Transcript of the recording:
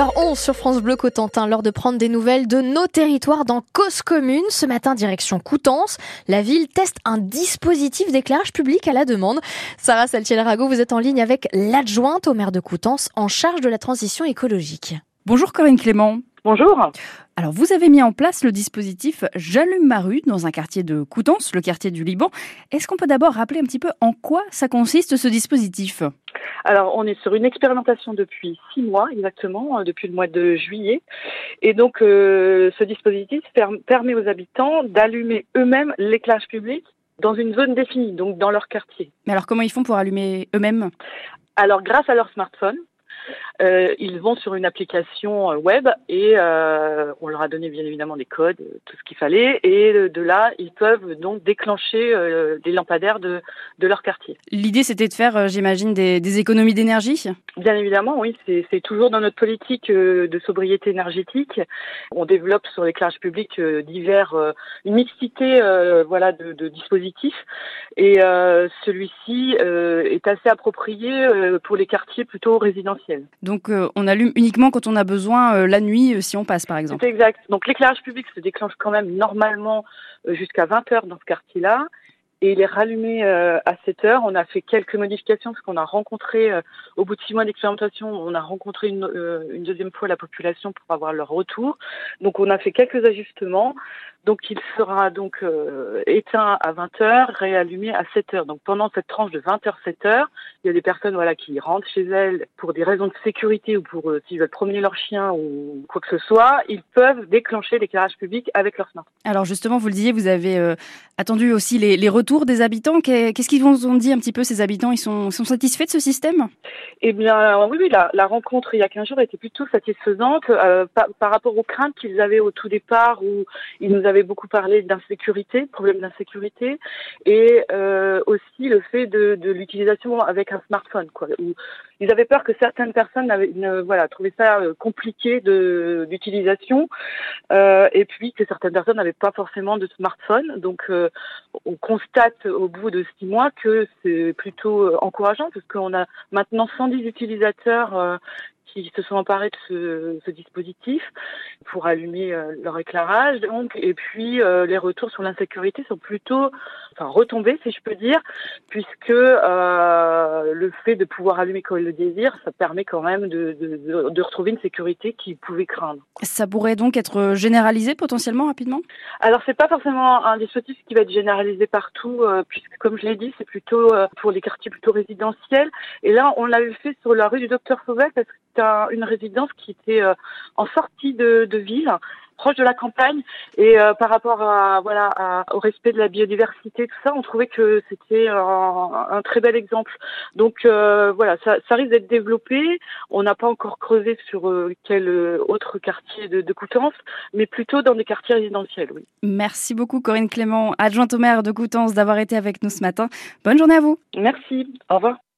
8h11 sur France Bleu Cotentin, l'heure de prendre des nouvelles de nos territoires dans Cause commune. Ce matin, direction Coutances, la ville teste un dispositif d'éclairage public à la demande. Sarah Salchiel-Rago, vous êtes en ligne avec l'adjointe au maire de Coutances en charge de la transition écologique. Bonjour Corinne Clément. Bonjour. Alors vous avez mis en place le dispositif J'allume ma rue dans un quartier de Coutances, le quartier du Liban. Est-ce qu'on peut d'abord rappeler un petit peu en quoi ça consiste ce dispositif ? Alors, on est sur une expérimentation depuis 6 mois exactement, depuis le mois de juillet. Et donc, ce dispositif permet aux habitants d'allumer eux-mêmes l'éclairage public dans une zone définie, donc dans leur quartier. Mais alors, comment ils font pour allumer eux-mêmes ? Alors, grâce à leur smartphone. Ils vont sur une application web et on leur a donné bien évidemment des codes, tout ce qu'il fallait, et de là ils peuvent donc déclencher des lampadaires de leur quartier. L'idée c'était de faire, j'imagine, des économies d'énergie ? Bien évidemment, oui, c'est toujours dans notre politique de sobriété énergétique. On développe sur l'éclairage public une mixité de dispositifs, et celui-ci est assez approprié pour les quartiers plutôt résidentiels. Donc on allume uniquement quand on a besoin la nuit si on passe par exemple. C'est exact. Donc l'éclairage public se déclenche quand même normalement jusqu'à 20h dans ce quartier-là. Et il est rallumé à 7h. On a fait quelques modifications parce qu'on a rencontré, au bout de 6 mois d'expérimentation, on a rencontré une deuxième fois la population pour avoir leur retour. Donc on a fait quelques ajustements. Donc il sera donc éteint à 20h, réallumé à 7h. Donc pendant cette tranche de 20h-7h, il y a des personnes qui rentrent chez elles pour des raisons de sécurité ou pour s'ils veulent promener leur chien ou quoi que ce soit, ils peuvent déclencher l'éclairage public avec leur smartphone. Alors justement, vous le disiez, vous avez attendu aussi les retours des habitants. Qu'est-ce qu'ils vous ont dit un petit peu, ces habitants ? Ils sont satisfaits de ce système ? Eh bien, oui, la rencontre il y a 15 jours était plutôt satisfaisante par rapport aux craintes qu'ils avaient au tout départ, où ils nous avaient beaucoup parlé d'insécurité, problème d'insécurité, et aussi le fait de l'utilisation avec un smartphone, quoi. Où ils avaient peur que certaines personnes trouvaient ça compliqué d'utilisation, et puis que certaines personnes n'avaient pas forcément de smartphone. Donc, on constate au bout de 6 mois que c'est plutôt encourageant, parce qu'on a maintenant 110 utilisateurs qui se sont emparés de ce dispositif pour allumer leur éclairage. Donc, et puis les retours sur l'insécurité sont plutôt retombés, si je peux dire, puisque le fait de pouvoir allumer quand ils le désirent, ça permet quand même de retrouver une sécurité qu'ils pouvaient craindre. Ça pourrait donc être généralisé potentiellement rapidement ? Alors, c'est pas forcément un dispositif qui va être généralisé partout, puisque comme je l'ai dit, c'est plutôt pour les quartiers plutôt résidentiels. Et là, on l'a fait sur la rue du Docteur Fauvel, parce que une résidence qui était en sortie de ville, proche de la campagne, et par rapport au respect de la biodiversité, tout ça, on trouvait que c'était un très bel exemple. Donc ça risque d'être développé. On n'a pas encore creusé sur quel autre quartier de Coutances, mais plutôt dans des quartiers résidentiels, oui. Merci beaucoup Corinne Clément, adjointe au maire de Coutances, d'avoir été avec nous ce matin. Bonne journée à vous. Merci, au revoir.